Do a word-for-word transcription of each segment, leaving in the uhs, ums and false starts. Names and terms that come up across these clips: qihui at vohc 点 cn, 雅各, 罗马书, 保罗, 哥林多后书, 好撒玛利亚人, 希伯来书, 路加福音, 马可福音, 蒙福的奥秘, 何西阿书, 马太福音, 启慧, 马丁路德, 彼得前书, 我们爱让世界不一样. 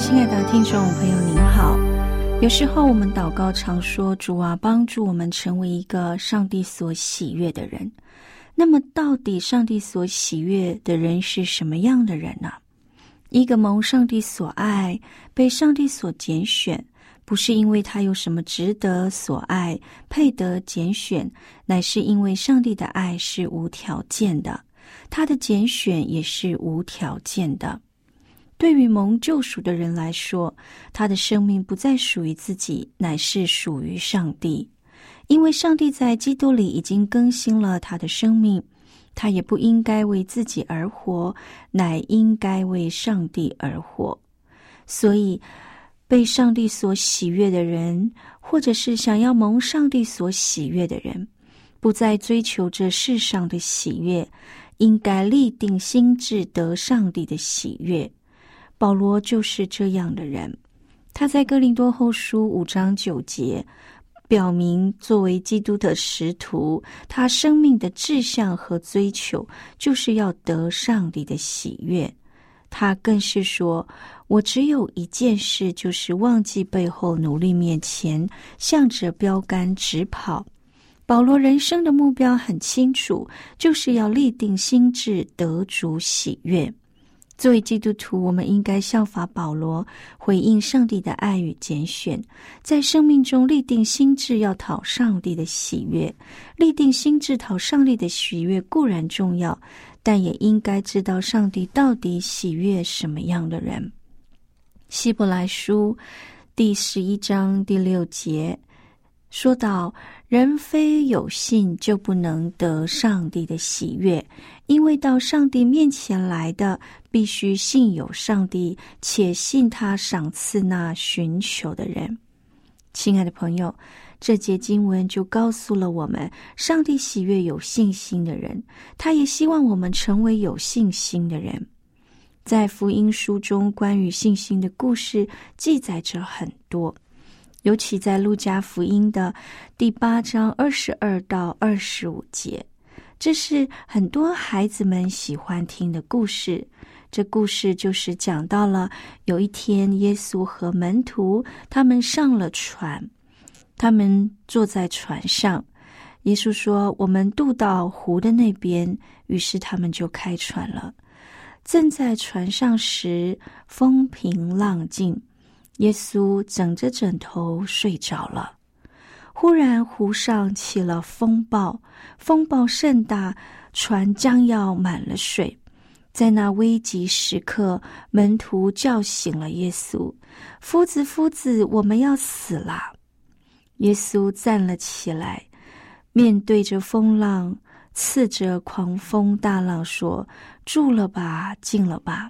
亲爱的听众朋友您好，有时候我们祷告常说，主啊，帮助我们成为一个上帝所喜悦的人。那么到底上帝所喜悦的人是什么样的人呢？一个蒙上帝所爱，被上帝所拣选，不是因为他有什么值得所爱，配得拣选，乃是因为上帝的爱是无条件的，他的拣选也是无条件的。对于蒙救赎的人来说，他的生命不再属于自己，乃是属于上帝。因为上帝在基督里已经更新了他的生命，他也不应该为自己而活，乃应该为上帝而活。所以，被上帝所喜悦的人，或者是想要蒙上帝所喜悦的人，不再追求这世上的喜悦，应该立定心志得上帝的喜悦。保罗就是这样的人，他在哥林多后书五章九节表明，作为基督的使徒，他生命的志向和追求就是要得上帝的喜悦。他更是说，我只有一件事，就是忘记背后，努力面前，向着标杆直跑。保罗人生的目标很清楚，就是要立定心志得主喜悦。作为基督徒，我们应该效法保罗，回应上帝的爱与拣选，在生命中立定心志要讨上帝的喜悦。立定心志讨上帝的喜悦固然重要，但也应该知道上帝到底喜悦什么样的人。希伯来书第十一章第六节说到，人非有信就不能得上帝的喜悦，因为到上帝面前来的必须信有上帝，且信他赏赐那寻求的人。亲爱的朋友，这节经文就告诉了我们，上帝喜悦有信心的人，他也希望我们成为有信心的人。在福音书中关于信心的故事记载着很多，尤其在路加福音的第八章二十二到二十五节，这是很多孩子们喜欢听的故事。这故事就是讲到了，有一天耶稣和门徒他们上了船，他们坐在船上，耶稣说，我们渡到湖的那边，于是他们就开船了。正在船上时，风平浪静，耶稣枕着枕头睡着了。忽然湖上起了风暴，风暴甚大，船将要满了水。在那危急时刻，门徒叫醒了耶稣，夫子夫子，我们要死了。耶稣站了起来，面对着风浪，斥着狂风大浪说，住了吧，静了吧。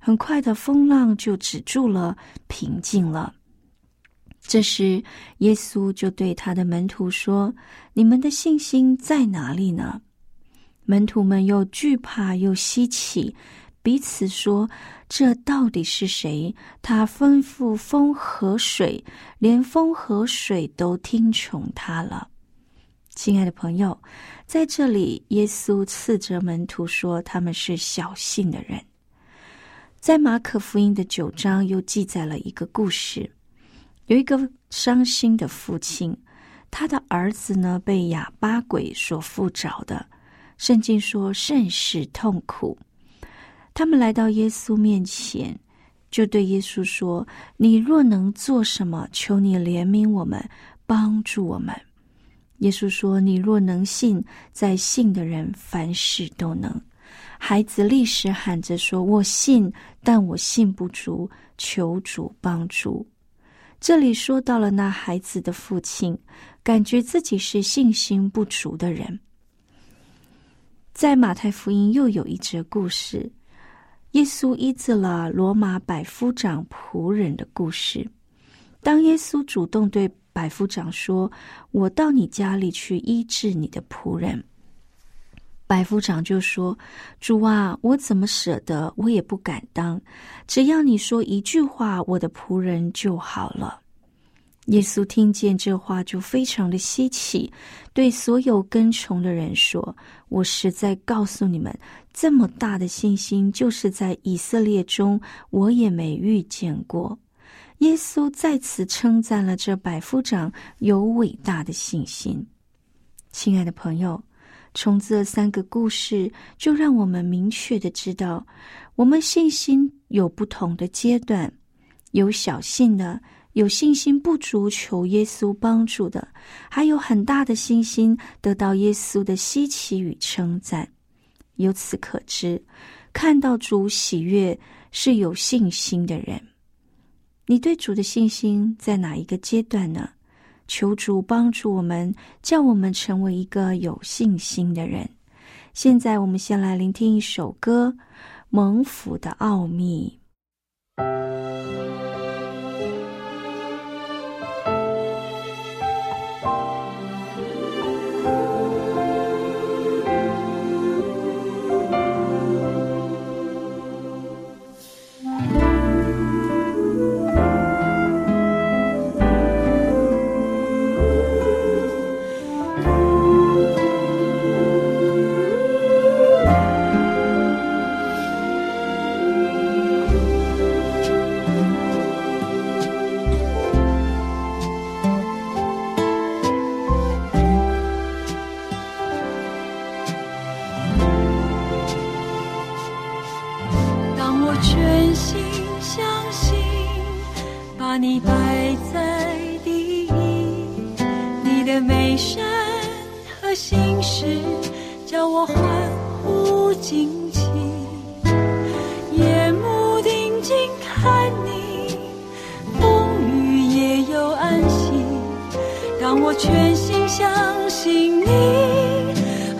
很快的，风浪就止住了，平静了。这时耶稣就对他的门徒说，你们的信心在哪里呢？门徒们又惧怕又稀奇，彼此说，这到底是谁？他吩咐风和水，连风和水都听从他了。亲爱的朋友，在这里耶稣斥责门徒说，他们是小信的人。在马可福音的九章又记载了一个故事，有一个伤心的父亲，他的儿子呢被哑巴鬼所附着的，圣经说甚是痛苦。他们来到耶稣面前，就对耶稣说，你若能做什么，求你怜悯我们，帮助我们。耶稣说，你若能信，在信的人凡事都能。孩子立时喊着说，我信，但我信不足，求主帮助。这里说到了那孩子的父亲，感觉自己是信心不足的人。在马太福音又有一则故事，耶稣医治了罗马百夫长仆人的故事。当耶稣主动对百夫长说，我到你家里去医治你的仆人，百夫长就说，主啊，我怎么舍得，我也不敢当，只要你说一句话，我的仆人就好了。耶稣听见这话就非常的稀奇，对所有跟从的人说，我实在告诉你们，这么大的信心，就是在以色列中我也没遇见过。耶稣再次称赞了这百夫长有伟大的信心。亲爱的朋友，从这三个故事就让我们明确的知道，我们信心有不同的阶段，有小信的，有信心不足求耶稣帮助的，还有很大的信心得到耶稣的稀奇与称赞。由此可知，看到主喜悦是有信心的人。你对主的信心在哪一个阶段呢？求主帮助我们，叫我们成为一个有信心的人。现在我们先来聆听一首歌，《蒙福的奥秘》。你摆在第一，你的美善和信实叫我欢呼惊奇，夜幕定睛看你，风雨也有安息。当我全心相信你，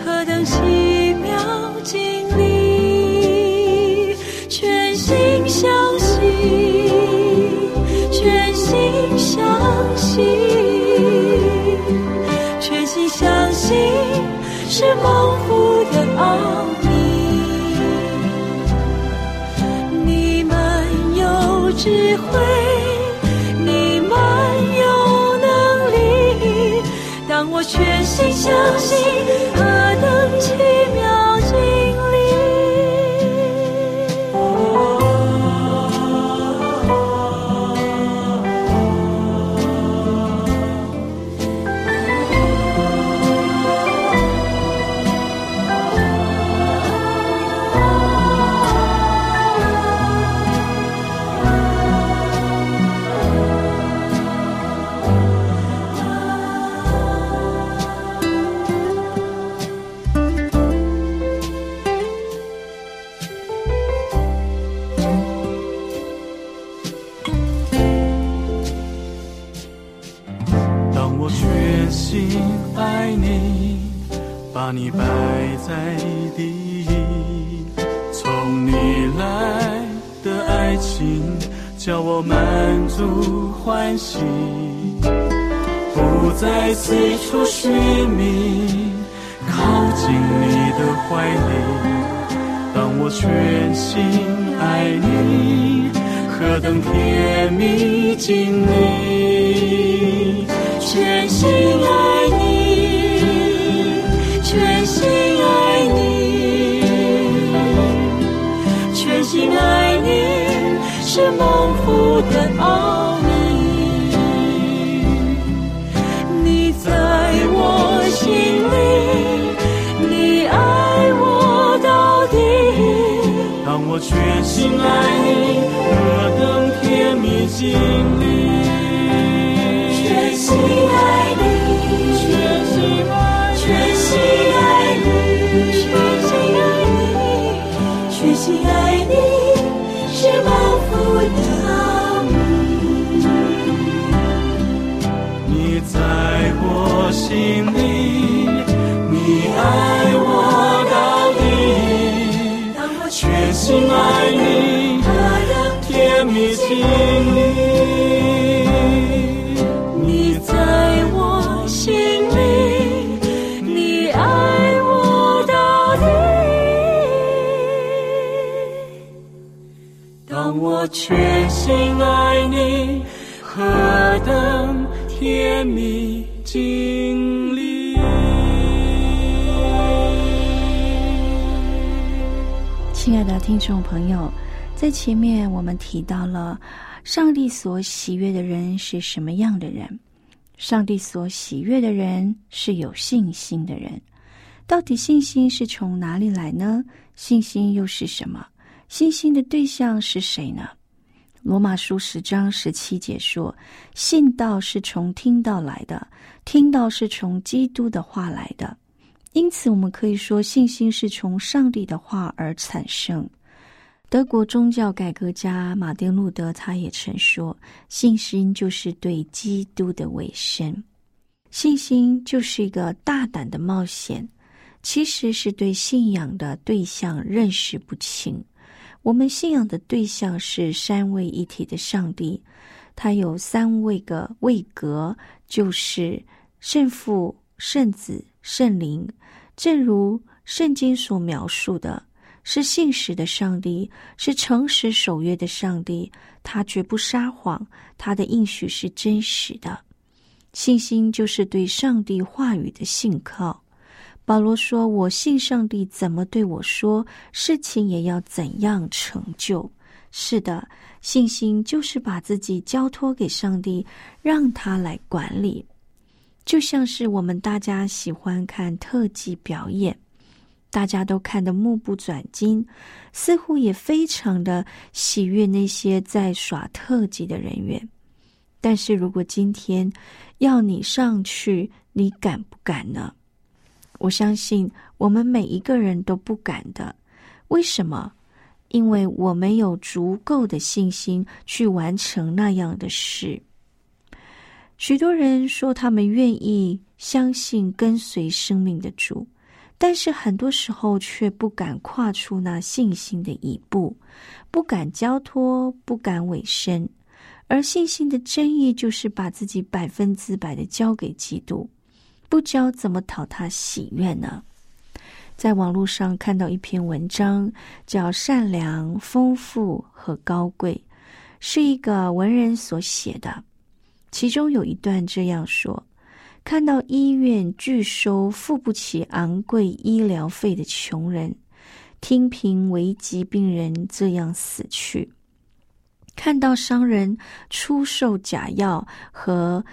何等奇妙经历，全心相信，相信，全心相信是蒙福的奥秘。你们有智慧，你们有能力，当我全心相信，何等奇妙经历。把你摆在第一，从你来的爱情叫我满足欢喜，不再四处寻觅，靠近你的怀里。当我全心爱你，何等甜蜜经历，全心爱你，全心爱你，全心爱你是蒙福的奥秘。你在我心里，你爱让我全心爱你，何等甜蜜经历！全心爱你，全心爱你，全心爱你，全心爱你，是满腹的秘密。你在我心里，你爱我。全心爱你，甜蜜经历。你在我心里，你爱我到底。当我全心爱你，何等甜蜜经历。亲爱的听众朋友，在前面我们提到了上帝所喜悦的人是什么样的人，上帝所喜悦的人是有信心的人。到底信心是从哪里来呢？信心又是什么？信心的对象是谁呢？罗马书十章十七节说，信道是从听道来的，听道是从基督的话来的。因此我们可以说，信心是从上帝的话而产生。德国宗教改革家马丁路德他也曾说，信心就是对基督的委身。信心就是一个大胆的冒险，其实是对信仰的对象认识不清。我们信仰的对象是三位一体的上帝，他有三位个位格，就是圣父、圣子、圣灵。正如圣经所描述的，是信实的上帝，是诚实守约的上帝，他绝不撒谎，他的应许是真实的。信心就是对上帝话语的信靠。保罗说，我信上帝怎么对我说，事情也要怎样成就。是的，信心就是把自己交托给上帝，让他来管理。就像是我们大家喜欢看特技表演，大家都看得目不转睛，似乎也非常的喜悦那些在耍特技的人员。但是如果今天要你上去，你敢不敢呢？我相信我们每一个人都不敢的。为什么？因为我们有足够的信心去完成那样的事。许多人说他们愿意相信跟随生命的主，但是很多时候却不敢跨出那信心的一步，不敢交托，不敢委身。而信心的真意就是把自己百分之百的交给基督，不交怎么讨他喜悦呢？在网络上看到一篇文章，叫善良、丰富和高贵，是一个文人所写的。其中有一段这样说，看到医院拒收付不起昂贵医疗费的穷人，听凭危急病人这样死去，看到商人出售假药和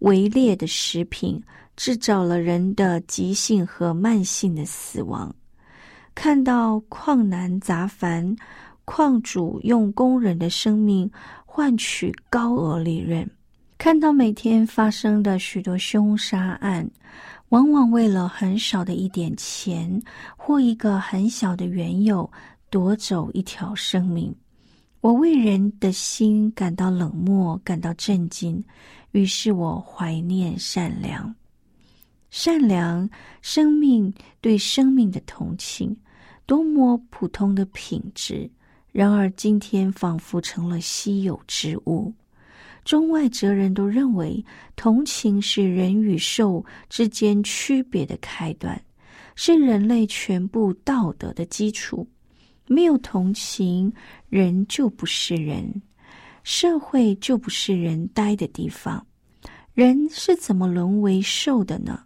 伪劣的食品，制造了人的急性和慢性的死亡，看到矿难杂繁，矿主用工人的生命换取高额利润，看到每天发生的许多凶杀案，往往为了很少的一点钱或一个很小的缘由夺走一条生命。我为人的心感到冷漠，感到震惊，于是我怀念善良。善良，生命对生命的同情，多么普通的品质，然而今天仿佛成了稀有之物。中外哲人都认为，同情是人与兽之间区别的开端，是人类全部道德的基础。没有同情，人就不是人，社会就不是人待的地方。人是怎么沦为兽的呢？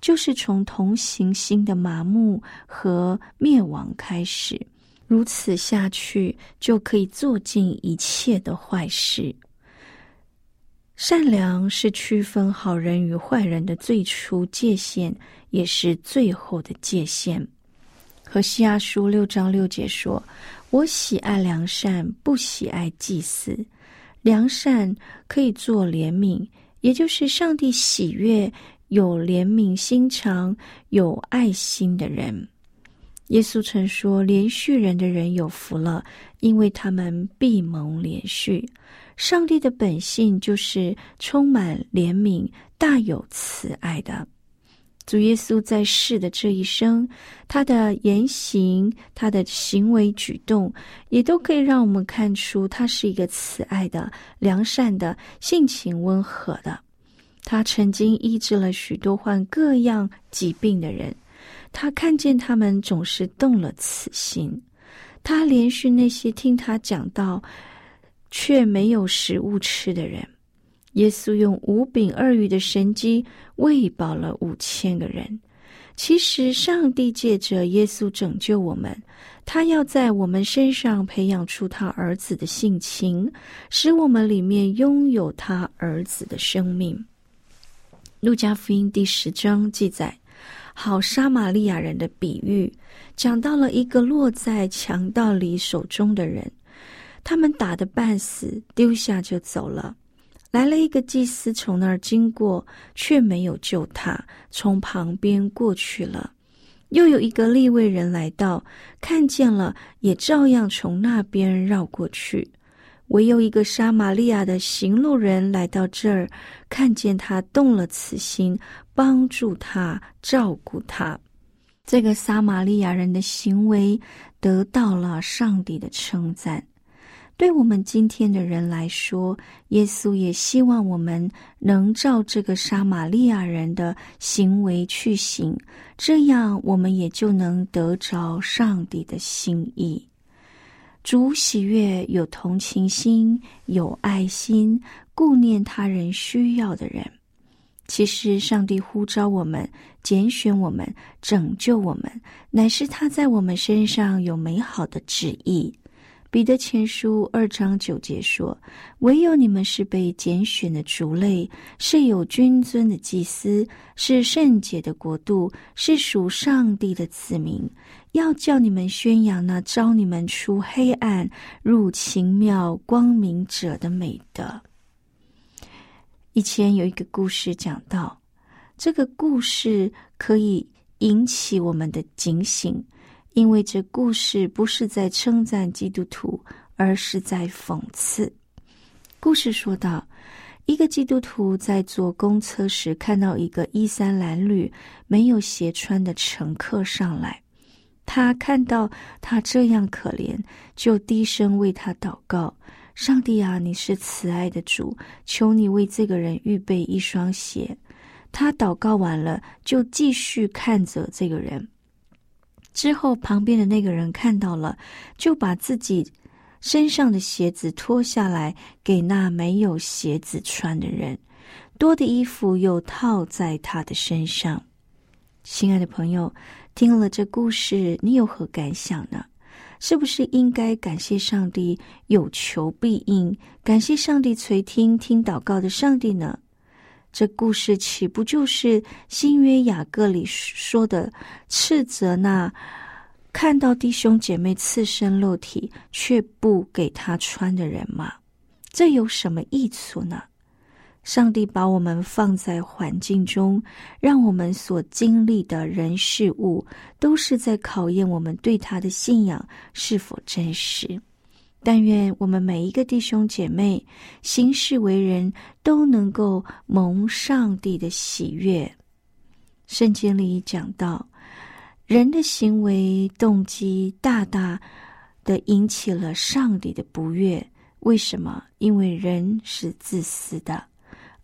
就是从同情心的麻木和灭亡开始。如此下去，就可以做尽一切的坏事。善良是区分好人与坏人的最初界限，也是最后的界限。何西阿书六章六节说，我喜爱良善，不喜爱祭祀。良善可以做怜悯，也就是上帝喜悦有怜悯心肠、有爱心的人。耶稣曾说，连续人的人有福了，因为他们必蒙连续。上帝的本性就是充满怜悯、大有慈爱的。主耶稣在世的这一生，他的言行、他的行为举动，也都可以让我们看出他是一个慈爱的、良善的、性情温和的。他曾经医治了许多患各样疾病的人，他看见他们总是动了慈心。他连续那些听他讲道却没有食物吃的人，耶稣用五饼二鱼的神迹喂饱了五千个人。其实上帝借着耶稣拯救我们，他要在我们身上培养出他儿子的性情，使我们里面拥有他儿子的生命。路加福音第十章记载好撒玛利亚人的比喻，讲到了一个落在强盗里手中的人，他们打得半死，丢下就走了。来了一个祭司从那儿经过，却没有救他，从旁边过去了。又有一个利未人来到，看见了，也照样从那边绕过去。唯有一个撒玛利亚的行路人来到这儿，看见他动了慈心，帮助他，照顾他。这个撒玛利亚人的行为得到了上帝的称赞。对我们今天的人来说，耶稣也希望我们能照这个撒玛利亚人的行为去行，这样我们也就能得着上帝的心意。主喜悦有同情心、有爱心，顾念他人需要的人。其实上帝呼召我们、拣选我们、拯救我们，乃是他在我们身上有美好的旨意。彼得前书二章九节说，唯有你们是被拣选的族类，是有君尊的祭司，是圣洁的国度，是属上帝的子民，要叫你们宣扬那召你们出黑暗入奇妙光明者的美德。以前有一个故事讲到，这个故事可以引起我们的警醒，因为这故事不是在称赞基督徒，而是在讽刺。故事说到，一个基督徒在坐公车时，看到一个衣衫褴褛、没有鞋穿的乘客上来，他看到他这样可怜，就低声为他祷告，上帝啊，你是慈爱的主，求你为这个人预备一双鞋。他祷告完了，就继续看着这个人。之后旁边的那个人看到了，就把自己身上的鞋子脱下来给那没有鞋子穿的人，多的衣服又套在他的身上。亲爱的朋友，听了这故事，你有何感想呢？是不是应该感谢上帝有求必应，感谢上帝垂听听祷告的上帝呢？这故事岂不就是新约雅各里说的，斥责那看到弟兄姐妹赤身露体却不给他穿的人吗？这有什么益处呢？上帝把我们放在环境中，让我们所经历的人事物，都是在考验我们对他的信仰是否真实。但愿我们每一个弟兄姐妹行事为人都能够蒙上帝的喜悦。圣经里讲到，人的行为动机大大的引起了上帝的不悦。为什么？因为人是自私的，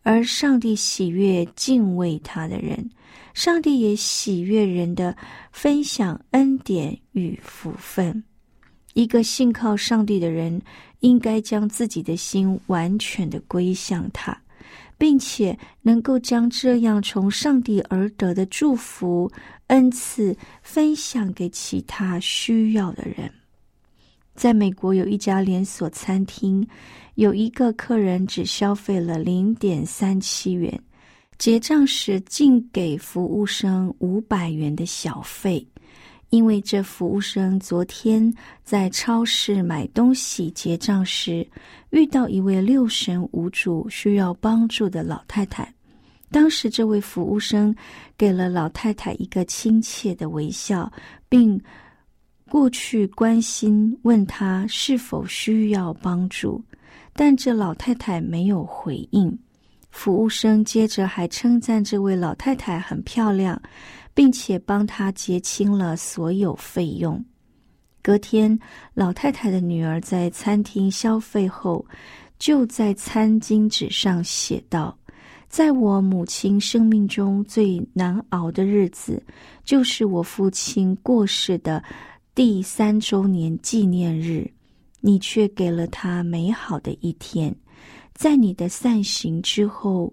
而上帝喜悦敬畏他的人，上帝也喜悦人的分享恩典与福分。一个信靠上帝的人，应该将自己的心完全的归向他，并且能够将这样从上帝而得的祝福、恩赐分享给其他需要的人。在美国有一家连锁餐厅，有一个客人只消费了 零点三七元，结账时竟给服务生五百元的小费。因为这服务生昨天在超市买东西结账时，遇到一位六神无主需要帮助的老太太。当时这位服务生给了老太太一个亲切的微笑，并过去关心问她是否需要帮助，但这老太太没有回应。服务生接着还称赞这位老太太很漂亮，并且帮她结清了所有费用。隔天，老太太的女儿在餐厅消费后，就在餐巾纸上写道：在我母亲生命中最难熬的日子，就是我父亲过世的第三周年纪念日，你却给了他美好的一天。在你的散行之后，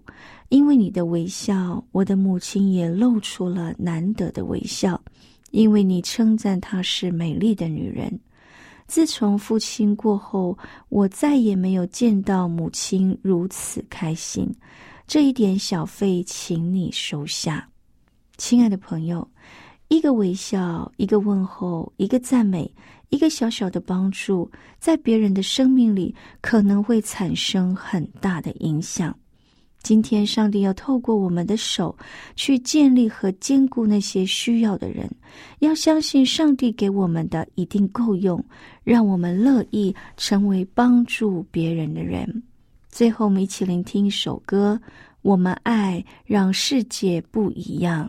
因为你的微笑，我的母亲也露出了难得的微笑，因为你称赞她是美丽的女人。自从父亲过后，我再也没有见到母亲如此开心。这一点小费请你收下。亲爱的朋友，一个微笑，一个问候，一个赞美，一个小小的帮助，在别人的生命里可能会产生很大的影响。今天上帝要透过我们的手去建立和兼顾那些需要的人，要相信上帝给我们的一定够用，让我们乐意成为帮助别人的人。最后，我们一起聆听一首歌，《我们爱让世界不一样》。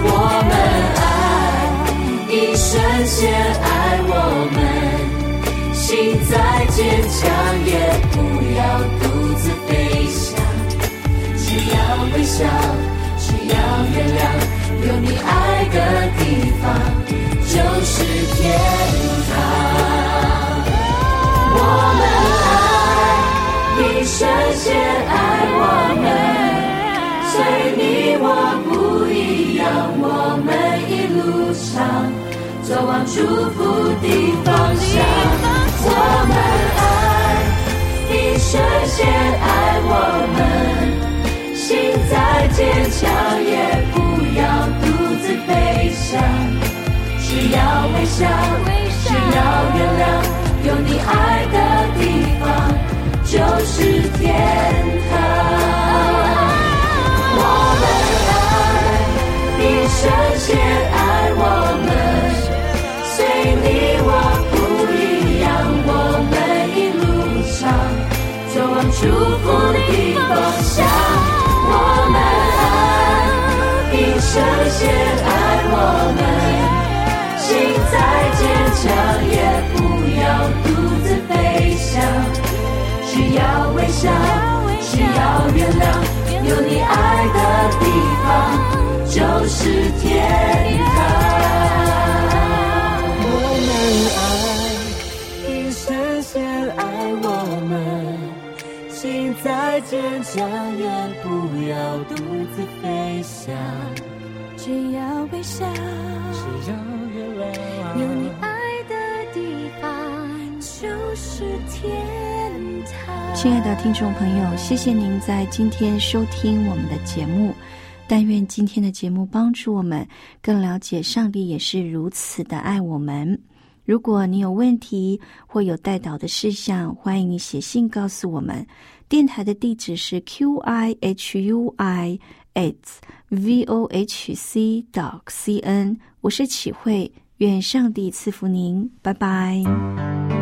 我们爱一生先爱我们。心再坚强，也不要独自飞翔。只要微笑，只要原谅，有你爱的地方就是天堂。我们爱你，深深爱我们，随你我不一样，我们一路上走往祝福的方向。我们爱你，深深爱我们，心再坚强也不要独自飞翔。只要微笑，只要原谅，有你爱的地方就是天堂。我们爱你，深深爱我们，随你我不一样，我们一路上走往祝福的方向。我们爱你，深深爱我们，心再坚强也不要独自飞翔。只要微笑，只要原谅，有你爱的地方就是天堂。再坚强也不要独自飞翔，只要微笑，只要原谅，有你爱的地方就是天堂。亲爱的听众朋友，谢谢您在今天收听我们的节目，但愿今天的节目帮助我们更了解上帝也是如此的爱我们。如果你有问题或有代祷的事项，欢迎你写信告诉我们。电台的地址是 q i h u i at v o h c 点 c n。 我是启慧，愿上帝赐福您，拜拜。